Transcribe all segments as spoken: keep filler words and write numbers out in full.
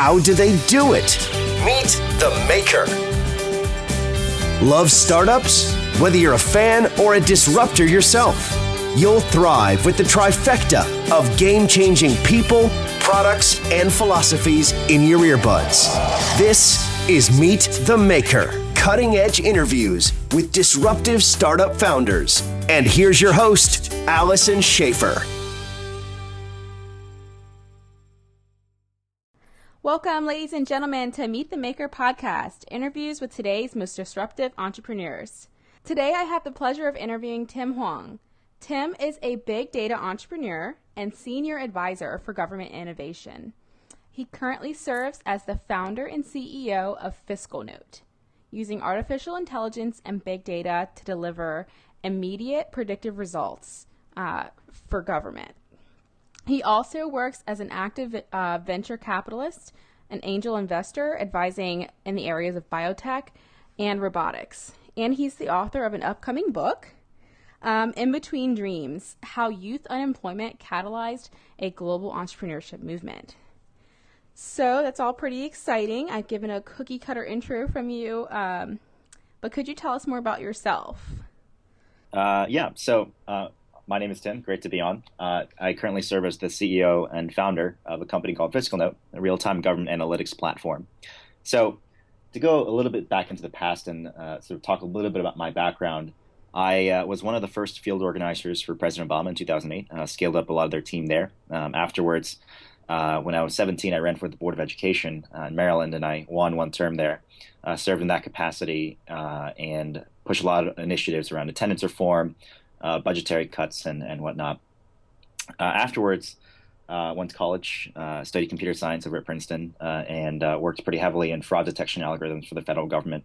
How do they do it? Meet the maker. Love startups? Whether you're a fan or a disruptor yourself, you'll thrive with the trifecta of game-changing people, products, and philosophies in your earbuds. This is Meet the Maker, cutting-edge interviews with disruptive startup founders. And here's your host, Allison Schaefer. Welcome, ladies and gentlemen, to Meet the Maker podcast, interviews with today's most disruptive entrepreneurs. Today, I have the pleasure of interviewing Tim Huang. Tim is a big data entrepreneur and senior advisor for government innovation. He currently serves as the founder and C E O of FiscalNote, using artificial intelligence and big data to deliver immediate predictive results uh, for government. He also works as an active uh, venture capitalist, an angel investor, advising in the areas of biotech and robotics. And he's the author of an upcoming book, um, In Between Dreams, How Youth Unemployment Catalyzed a Global Entrepreneurship Movement. So that's all pretty exciting. I've given a cookie cutter intro from you, um, but could you tell us more about yourself? Uh, yeah, so... Uh... My name is Tim. Great to be on. Uh, I currently serve as the C E O and founder of a company called FiscalNote, a real-time government analytics platform. So to go a little bit back into the past and uh, sort of talk a little bit about my background, I uh, was one of the first field organizers for President Obama in two thousand eight, uh, scaled up a lot of their team there. Um, afterwards, uh, when I was seventeen, I ran for the Board of Education uh, in Maryland, and I won one term there, uh, served in that capacity, uh, and pushed a lot of initiatives around attendance reform, Uh, budgetary cuts and, and whatnot. Uh, afterwards, uh, went to college, uh, studied computer science over at Princeton, uh, and uh, worked pretty heavily in fraud detection algorithms for the federal government.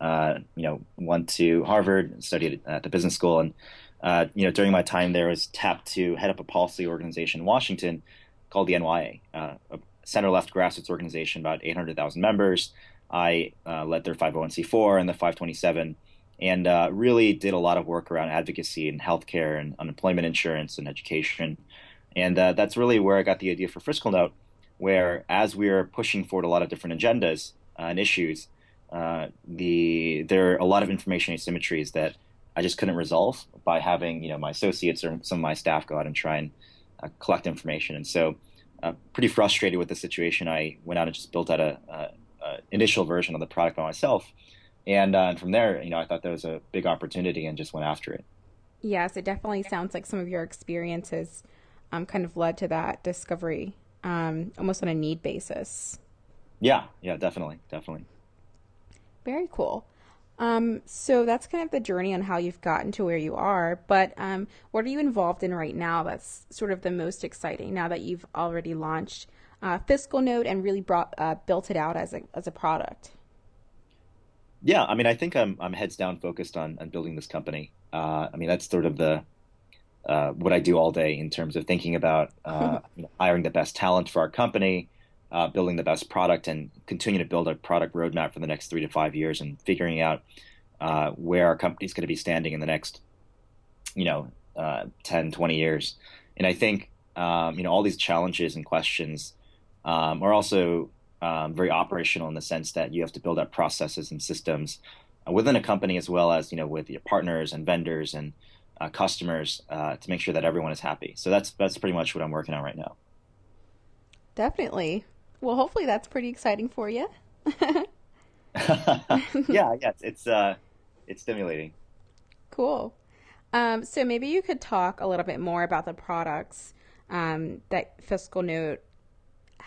Uh, you know, went to Harvard, studied at the business school, and uh, you know, during my time there, I was tapped to head up a policy organization in Washington called the N Y A, uh, a center-left grassroots organization, about eight hundred thousand members. I uh, led their five oh one c four and the five twenty-seven. And uh, really did a lot of work around advocacy and healthcare and unemployment insurance and education. And uh, that's really where I got the idea for FiscalNote, where as we are pushing forward a lot of different agendas uh, and issues, uh, the there are a lot of information asymmetries that I just couldn't resolve by having you know my associates or some of my staff go out and try and uh, collect information. And so uh, pretty frustrated with the situation, I went out and just built out a, a, a initial version of the product by myself. And, uh, and from there, you know, I thought that was a big opportunity and just went after it. Yes, it definitely sounds like some of your experiences um, kind of led to that discovery, um, almost on a need basis. Yeah, yeah, definitely, definitely. Very cool. Um, so that's kind of the journey on how you've gotten to where you are. But um, what are you involved in right now that's sort of the most exciting now that you've already launched uh, FiscalNote and really brought uh, built it out as a as a product? Yeah, I mean, I think I'm I'm heads down focused on, on building this company. Uh, I mean, that's sort of the uh, what I do all day in terms of thinking about uh, you know, hiring the best talent for our company, uh, building the best product, and continue to build a product roadmap for the next three to five years, and figuring out uh, where our company's going to be standing in the next, you know, uh, ten, twenty years. And I think um, you know all these challenges and questions um, are also Um, very operational in the sense that you have to build up processes and systems uh, within a company, as well as, you know, with your partners and vendors and uh, customers uh, to make sure that everyone is happy. So that's, that's pretty much what I'm working on right now. Definitely. Well, hopefully that's pretty exciting for you. yeah, yeah, it's, uh, it's stimulating. Cool. Um, so maybe you could talk a little bit more about the products um, that FiscalNote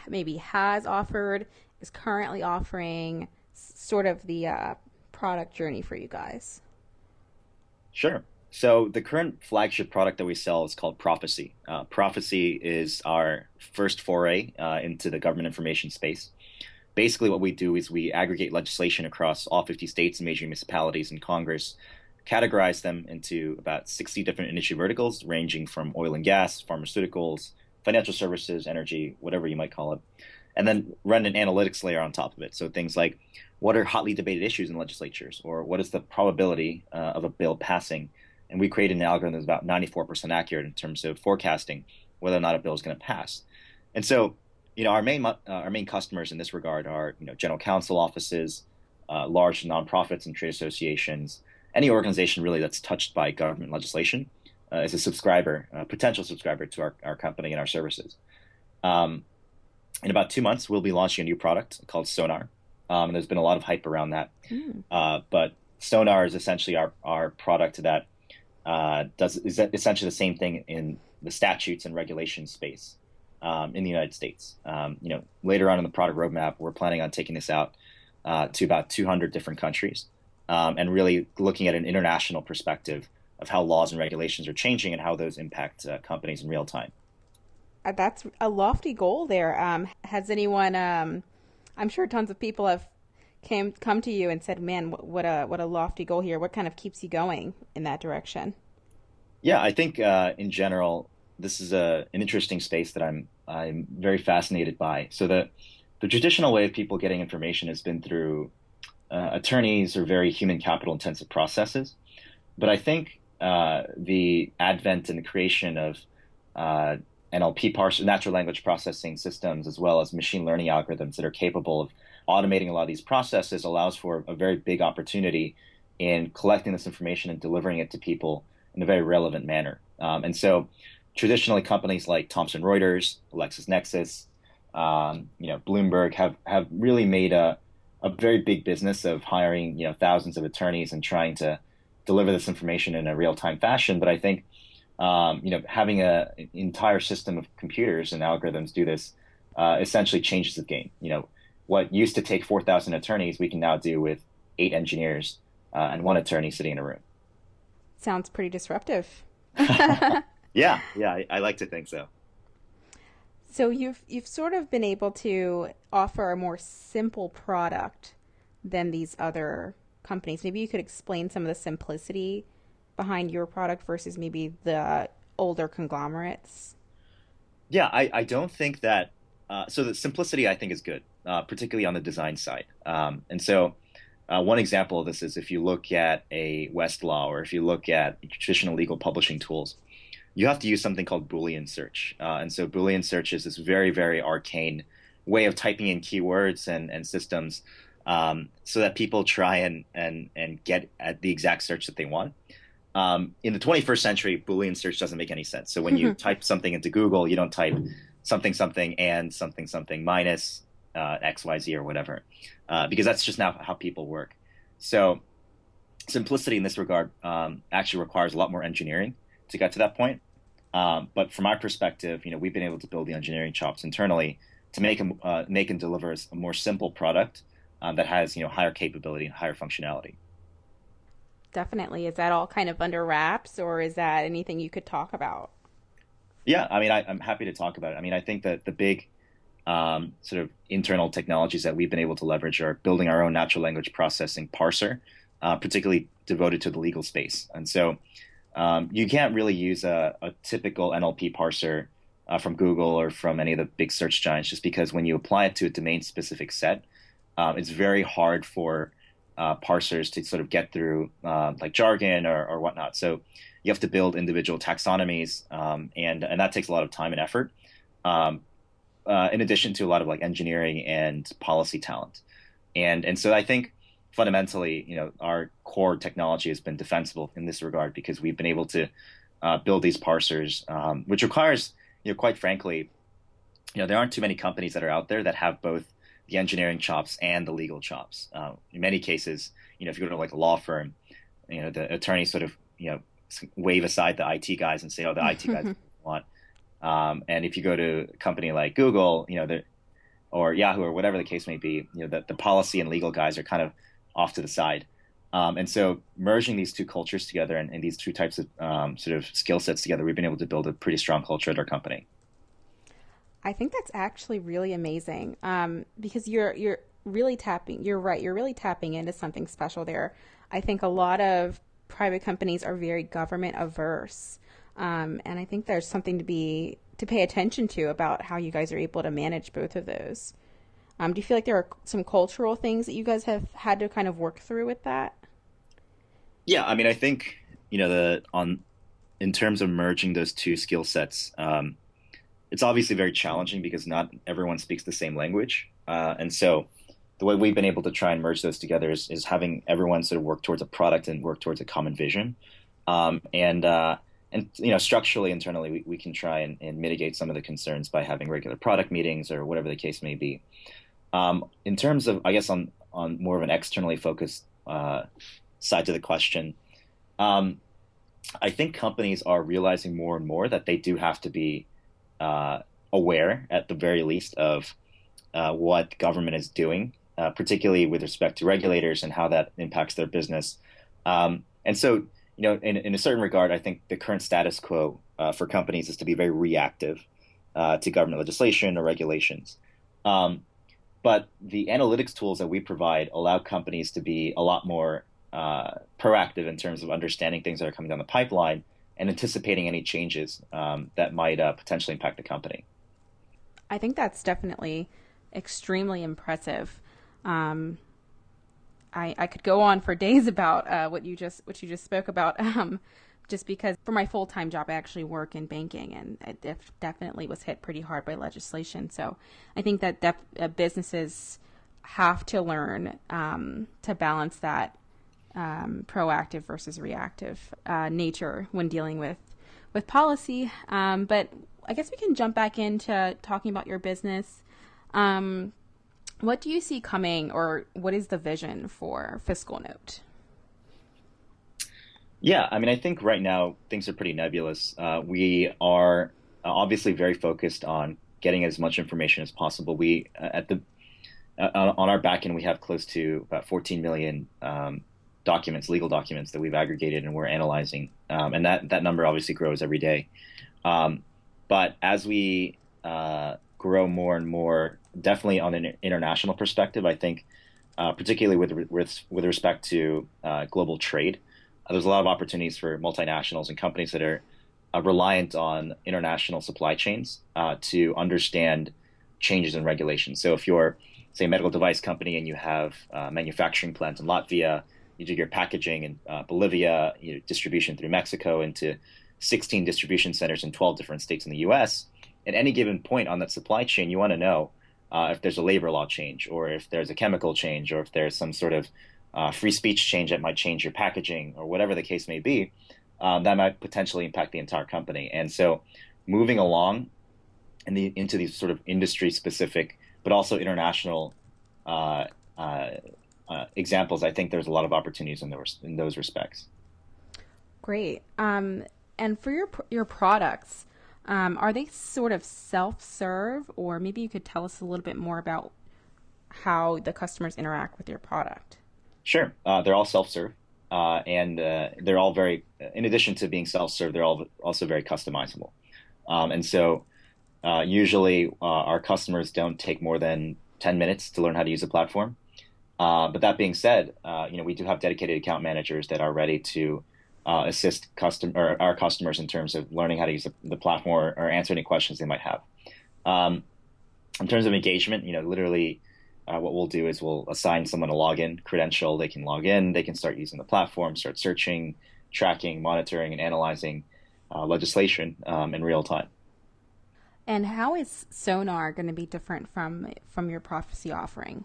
maybe has offered, is currently offering, sort of the uh, product journey for you guys. Sure. So the current flagship product that we sell is called Prophecy. Uh, Prophecy is our first foray uh, into the government information space. Basically what we do is we aggregate legislation across all fifty states and major municipalities and Congress, categorize them into about sixty different industry verticals, ranging from oil and gas, pharmaceuticals, financial services, energy, whatever you might call it, and then run an analytics layer on top of it. So things like, what are hotly debated issues in legislatures, or what is the probability uh, of a bill passing? And we created an algorithm that's about ninety-four percent accurate in terms of forecasting whether or not a bill is going to pass. And so you know, our main uh, our main customers in this regard are, you know, general counsel offices, uh, large nonprofits and trade associations, any organization really that's touched by government legislation uh, is a subscriber, a potential subscriber to our, our company and our services. Um, in about two months, we'll be launching a new product called Sonar. Um, and there's been a lot of hype around that. Mm. Uh, but Sonar is essentially our, our product that uh, does is essentially the same thing in the statutes and regulation space um, in the United States. Um, you know, later on in the product roadmap, we're planning on taking this out uh, to about two hundred different countries um, and really looking at an international perspective of how laws and regulations are changing and how those impact uh, companies in real time. That's a lofty goal there. Um, has anyone, um, I'm sure tons of people have came come to you and said, man, what a what a lofty goal here. What kind of keeps you going in that direction? Yeah, I think uh, in general, this is a, an interesting space that I'm I'm very fascinated by. So the, the traditional way of people getting information has been through uh, attorneys or very human capital intensive processes. But I think uh, the advent and the creation of uh, N L P parsing, natural language processing systems, as well as machine learning algorithms that are capable of automating a lot of these processes allows for a very big opportunity in collecting this information and delivering it to people in a very relevant manner. Um, and so traditionally, companies like Thomson Reuters, LexisNexis, um, you know, Bloomberg have, have really made a, a very big business of hiring, you know, thousands of attorneys and trying to deliver this information in a real-time fashion. But I think Um, you know, having a, an entire system of computers and algorithms do this uh, essentially changes the game. You know, what used to take four thousand attorneys, we can now do with eight engineers uh, and one attorney sitting in a room. Sounds pretty disruptive. yeah, yeah, I, I like to think so. So you've you've sort of been able to offer a more simple product than these other companies. Maybe you could explain some of the simplicity behind your product versus maybe the older conglomerates? Yeah, I, I don't think that, uh, so the simplicity I think is good, uh, particularly on the design side. Um, and so uh, one example of this is if you look at a Westlaw or if you look at traditional legal publishing tools, you have to use something called Boolean search. Uh, and so Boolean search is this very, very arcane way of typing in keywords and, and systems um, so that people try and, and, and get at the exact search that they want. Um, in the twenty-first century, Boolean search doesn't make any sense. So when you type something into Google, you don't type something, something, and something, something, minus uh, X, Y, Z, or whatever, uh, because that's just not how people work. So simplicity in this regard um, actually requires a lot more engineering to get to that point. Um, but from our perspective, you know, we've been able to build the engineering chops internally to make them, uh, make and deliver a more simple product um, that has, you know, higher capability and higher functionality. Definitely. Is that all kind of under wraps, or is that anything you could talk about? Yeah, I mean, I, I'm happy to talk about it. I mean, I think that the big um, sort of internal technologies that we've been able to leverage are building our own natural language processing parser, uh, particularly devoted to the legal space. And so um, you can't really use a, a typical N L P parser uh, from Google or from any of the big search giants, just because when you apply it to a domain-specific set, uh, it's very hard for Uh, parsers to sort of get through uh, like jargon or, or whatnot. So you have to build individual taxonomies, um, and and that takes a lot of time and effort, um, uh, in addition to a lot of like engineering and policy talent. And and so I think fundamentally, you know, our core technology has been defensible in this regard because we've been able to uh, build these parsers, um, which requires, you know, quite frankly, you know, there aren't too many companies that are out there that have both the engineering chops and the legal chops. Uh, in many cases, you know, if you go to like a law firm, you know, the attorneys sort of, you know, wave aside the I T guys and say, oh, the I T guys don't want. Um, and if you go to a company like Google, you know, the, or Yahoo or whatever the case may be, you know, the, the policy and legal guys are kind of off to the side. Um, and so merging these two cultures together and, and these two types of um, sort of skill sets together, we've been able to build a pretty strong culture at our company. I think that's actually really amazing um, because you're you're really tapping, you're right, you're really tapping into something special there. I think a lot of private companies are very government averse. Um, and I think there's something to be, to pay attention to about how you guys are able to manage both of those. Um, do you feel like there are some cultural things that you guys have had to kind of work through with that? Yeah, I mean, I think, you know, the on in terms of merging those two skill sets, um, it's obviously very challenging because not everyone speaks the same language. Uh, and so the way we've been able to try and merge those together is, is having everyone sort of work towards a product and work towards a common vision. Um, and, uh, and, you know, structurally, internally, we, we can try and, and mitigate some of the concerns by having regular product meetings or whatever the case may be. Um, in terms of, I guess, on, on more of an externally focused uh, side to the question, um, I think companies are realizing more and more that they do have to be uh, aware, at the very least, of uh, what government is doing, uh, particularly with respect to regulators and how that impacts their business. Um, and so, you know, in, in a certain regard, I think the current status quo uh, for companies is to be very reactive uh, to government legislation or regulations. Um, but the analytics tools that we provide allow companies to be a lot more uh, proactive in terms of understanding things that are coming down the pipeline and anticipating any changes um, that might uh, potentially impact the company. I think that's definitely extremely impressive. Um... I, I could go on for days about uh, what you just what you just spoke about, um, just because for my full-time job, I actually work in banking, and it def- definitely was hit pretty hard by legislation. So I think that def- uh, businesses have to learn um, to balance that um, proactive versus reactive uh, nature when dealing with, with policy. Um, but I guess we can jump back into talking about your business. Um, What do you see coming, or what is the vision for FiscalNote? Yeah, I mean, I think right now things are pretty nebulous. Uh, we are obviously very focused on getting as much information as possible. We uh, at the uh, on our back end, we have close to about fourteen million um, documents, legal documents that we've aggregated and we're analyzing, um, and that that number obviously grows every day. Um, but as we uh, grow more and more, definitely on an international perspective, I think, uh, particularly with, with with respect to uh, global trade, uh, there's a lot of opportunities for multinationals and companies that are uh, reliant on international supply chains uh, to understand changes in regulation. So if you're, say, a medical device company and you have uh, manufacturing plants in Latvia, you do your packaging in uh, Bolivia, you know, distribution through Mexico into sixteen distribution centers in twelve different states in the U S, at any given point on that supply chain, you want to know Uh, if there's a labor law change, or if there's a chemical change, or if there's some sort of uh, free speech change that might change your packaging, or whatever the case may be, um, that might potentially impact the entire company. And so moving along in the, into these sort of industry-specific, but also international uh, uh, uh, examples, I think there's a lot of opportunities in those, in those respects. Great. Um, and for your your products, Um, are they sort of self-serve, or maybe you could tell us a little bit more about how the customers interact with your product? Sure. Uh, they're all self-serve, uh, and uh, they're all very, in addition to being self-serve, they're all also very customizable. Um, and so uh, usually uh, our customers don't take more than ten minutes to learn how to use a platform. Uh, but that being said, uh, you know, we do have dedicated account managers that are ready to Uh, assist custom or our customers in terms of learning how to use the, the platform, or, or answer any questions they might have. Um, in terms of engagement, you know, literally, uh, what we'll do is we'll assign someone a login credential. They can log in, they can start using the platform, start searching, tracking, monitoring, and analyzing uh, legislation um, in real time. And how is Sonar going to be different from from your Prophecy offering?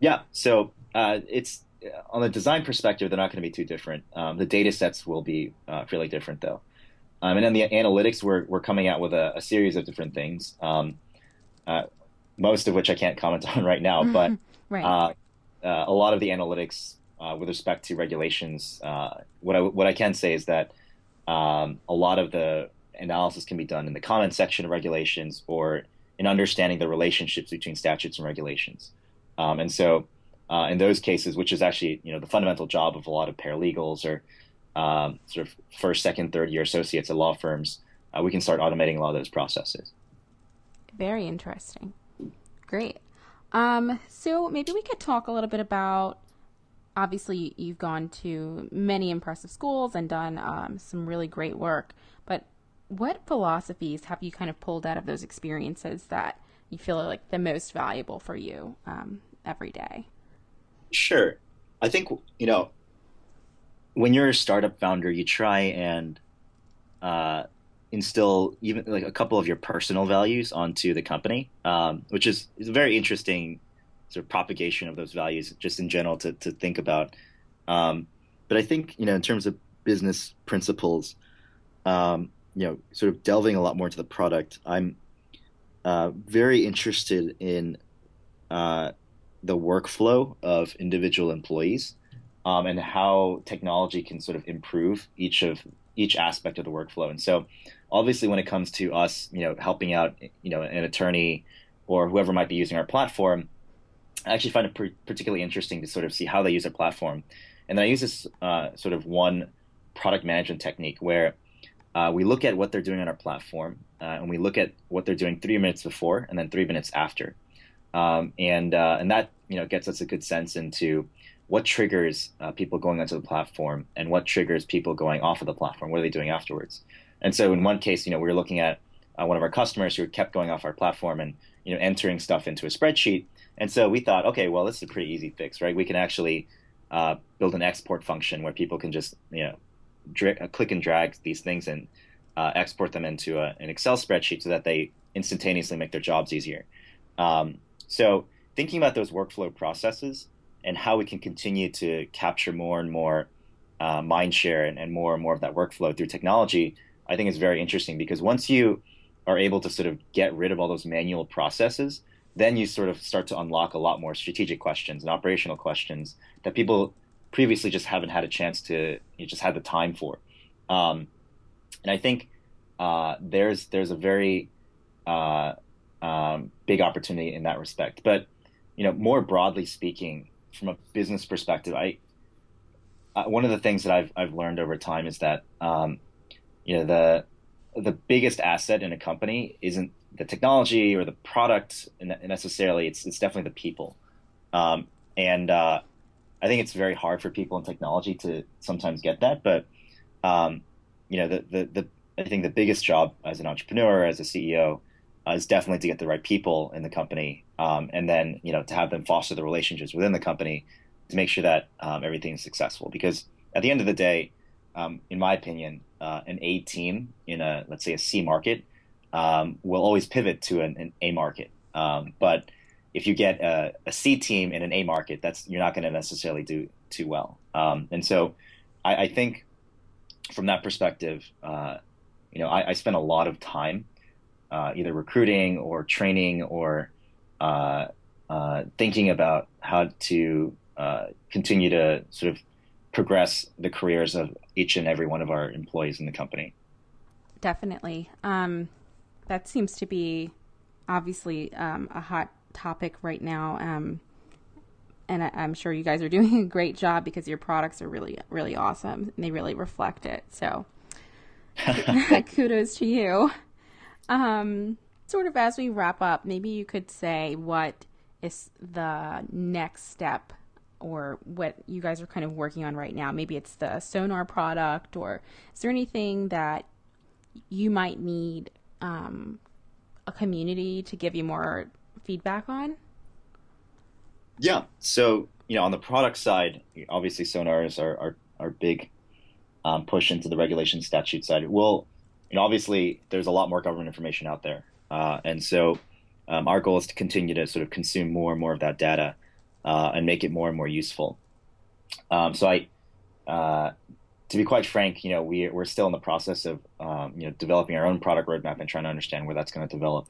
Yeah, so uh, it's. On the design perspective, they're not going to be too different. Um, the data sets will be uh, fairly different, though. Um, and then the analytics, we're we're coming out with a, a series of different things, um, uh, most of which I can't comment on right now. But right. Uh, uh, a lot of the analytics uh, with respect to regulations, uh, what I what I can say is that um, a lot of the analysis can be done in the comment section of regulations, or in understanding the relationships between statutes and regulations, um, and so. Uh, in those cases, which is actually, you know, the fundamental job of a lot of paralegals or um, sort of first, second, third year associates at law firms, uh, we can start automating a lot of those processes. Very interesting. Great. Um, so maybe we could talk a little bit about, obviously, you've gone to many impressive schools and done um, some really great work, but what philosophies have you kind of pulled out of those experiences that you feel are like the most valuable for you um, every day? Sure. I think, you know, when you're a startup founder, you try and uh, instill even like a couple of your personal values onto the company, um, which is, is a very interesting sort of propagation of those values just in general to, to think about. Um, but I think, you know, in terms of business principles, um, you know, sort of delving a lot more into the product, I'm uh, very interested in uh, the workflow of individual employees um, and how technology can sort of improve each of each aspect of the workflow. And so obviously when it comes to us, you know, helping out, you know, an attorney or whoever might be using our platform, I actually find it particularly interesting to sort of see how they use our platform. And then I use this uh, sort of one product management technique where uh, we look at what they're doing on our platform uh, and we look at what they're doing three minutes before and then three minutes after. Um, and uh, and that, you know, gets us a good sense into what triggers uh, people going onto the platform and what triggers people going off of the platform. What are they doing afterwards? And so in one case, you know, we were looking at uh, one of our customers who kept going off our platform and, you know, entering stuff into a spreadsheet. And so we thought, okay, well, this is a pretty easy fix, right? We can actually uh, build an export function where people can just, you know, dr- click and drag these things and uh, export them into a, an Excel spreadsheet so that they instantaneously make their jobs easier. Um, so thinking about those workflow processes and how we can continue to capture more and more uh, mind share and, and more and more of that workflow through technology, I think is very interesting, because once you are able to sort of get rid of all those manual processes, then you sort of start to unlock a lot more strategic questions and operational questions that people previously just haven't had a chance to, you just had the time for. Um, and I think uh, there's there's a very uh, um, big opportunity in that respect. But, you know, more broadly speaking, from a business perspective, I uh, one of the things that I've I've learned over time is that um, you know the the biggest asset in a company isn't the technology or the product necessarily, it's it's definitely the people. Um, and uh, I think it's very hard for people in technology to sometimes get that. But, um, you know, the, the, the I think the biggest job as an entrepreneur, as a C E O, uh, is definitely to get the right people in the company. Um, and then, you know, to have them foster the relationships within the company to make sure that um, everything's successful. Because at the end of the day, um, in my opinion, uh, an A team in a, let's say a C market, Um, will always pivot to an, an A market. Um, but if you get a, a C team in an A market, that's you're not going to necessarily do too well. Um, and so I, I think from that perspective, uh, you know, I, I spend a lot of time uh, either recruiting or training or uh, uh, thinking about how to uh, continue to sort of progress the careers of each and every one of our employees in the company. Definitely. Um... That seems to be obviously um, a hot topic right now. Um, and I, I'm sure you guys are doing a great job because your products are really, really awesome and they really reflect it. So kudos to you. Um, sort of as we wrap up, maybe you could say what is the next step or what you guys are kind of working on right now. Maybe it's the Sonar product, or is there anything that you might need Um, a community to give you more feedback on? Yeah. So, you know, on the product side, obviously Sonar is our, our, our big um, push into the regulation statute side. It will, you know, obviously there's a lot more government information out there. Uh, and so um, our goal is to continue to sort of consume more and more of that data uh, and make it more and more useful. Um, so I, uh, To be quite frank, you know, we, we're still in the process of, um, you know, developing our own product roadmap and trying to understand where that's going to develop.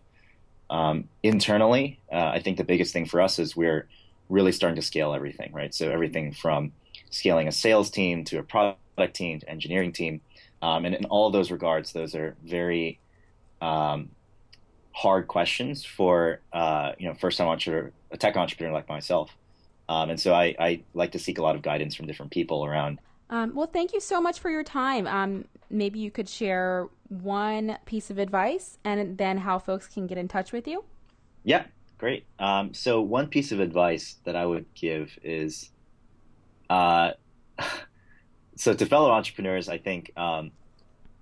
Um, internally, uh, I think the biggest thing for us is we're really starting to scale everything, right? So everything from scaling a sales team to a product team to engineering team. Um, and in all those regards, those are very um, hard questions for, uh, you know, first-time entrepreneur, a tech entrepreneur like myself. Um, and so I, I like to seek a lot of guidance from different people around. Um, well, thank you so much for your time. Um, maybe you could share one piece of advice and then how folks can get in touch with you. Yeah, great. Um, so one piece of advice that I would give is, uh, so to fellow entrepreneurs, I think um,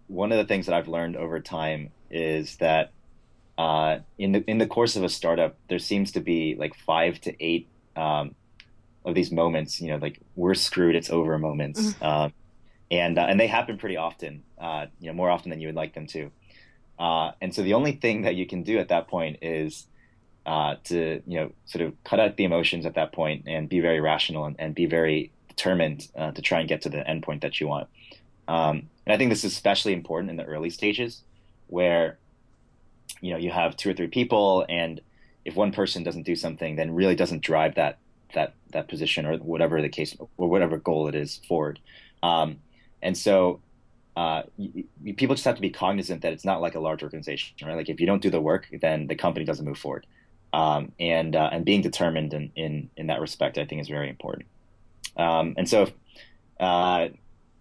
one of the things that I've learned over time is that uh, in the in the course of a startup, there seems to be like five to eight um of these moments, you know, like we're screwed, it's over moments. Mm-hmm. Um, and, uh, and they happen pretty often, uh, you know, more often than you would like them to. Uh, and so the only thing that you can do at that point is uh, to, you know, sort of cut out the emotions at that point and be very rational and, and be very determined uh, to try and get to the endpoint that you want. Um, and I think this is especially important in the early stages where, you know, you have two or three people, and if one person doesn't do something, then really doesn't drive that that that position or whatever the case or whatever goal it is forward. Um, and so uh, you, you, people just have to be cognizant that it's not like a large organization, right? Like if you don't do the work, then the company doesn't move forward. Um, and uh, and being determined in, in, in that respect, I think, is very important. Um, and so, uh,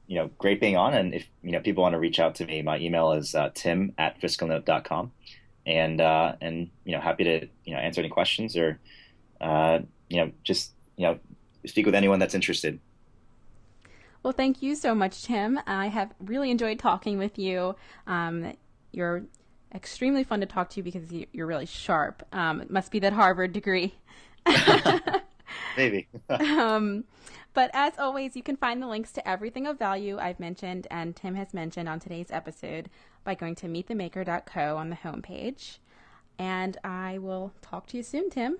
you know, great being on. And if, you know, people want to reach out to me, my email is uh, tim at fiscal note dot com. And, uh, and, you know, happy to, you know, answer any questions or, uh, you know, just, you know, speak with anyone that's interested. Well, thank you so much, Tim. I have really enjoyed talking with you. Um, you're extremely fun to talk to because you're really sharp. Um, it must be that Harvard degree. Maybe. um, but as always, you can find the links to everything of value I've mentioned and Tim has mentioned on today's episode by going to meet the maker dot co on the homepage. And I will talk to you soon, Tim.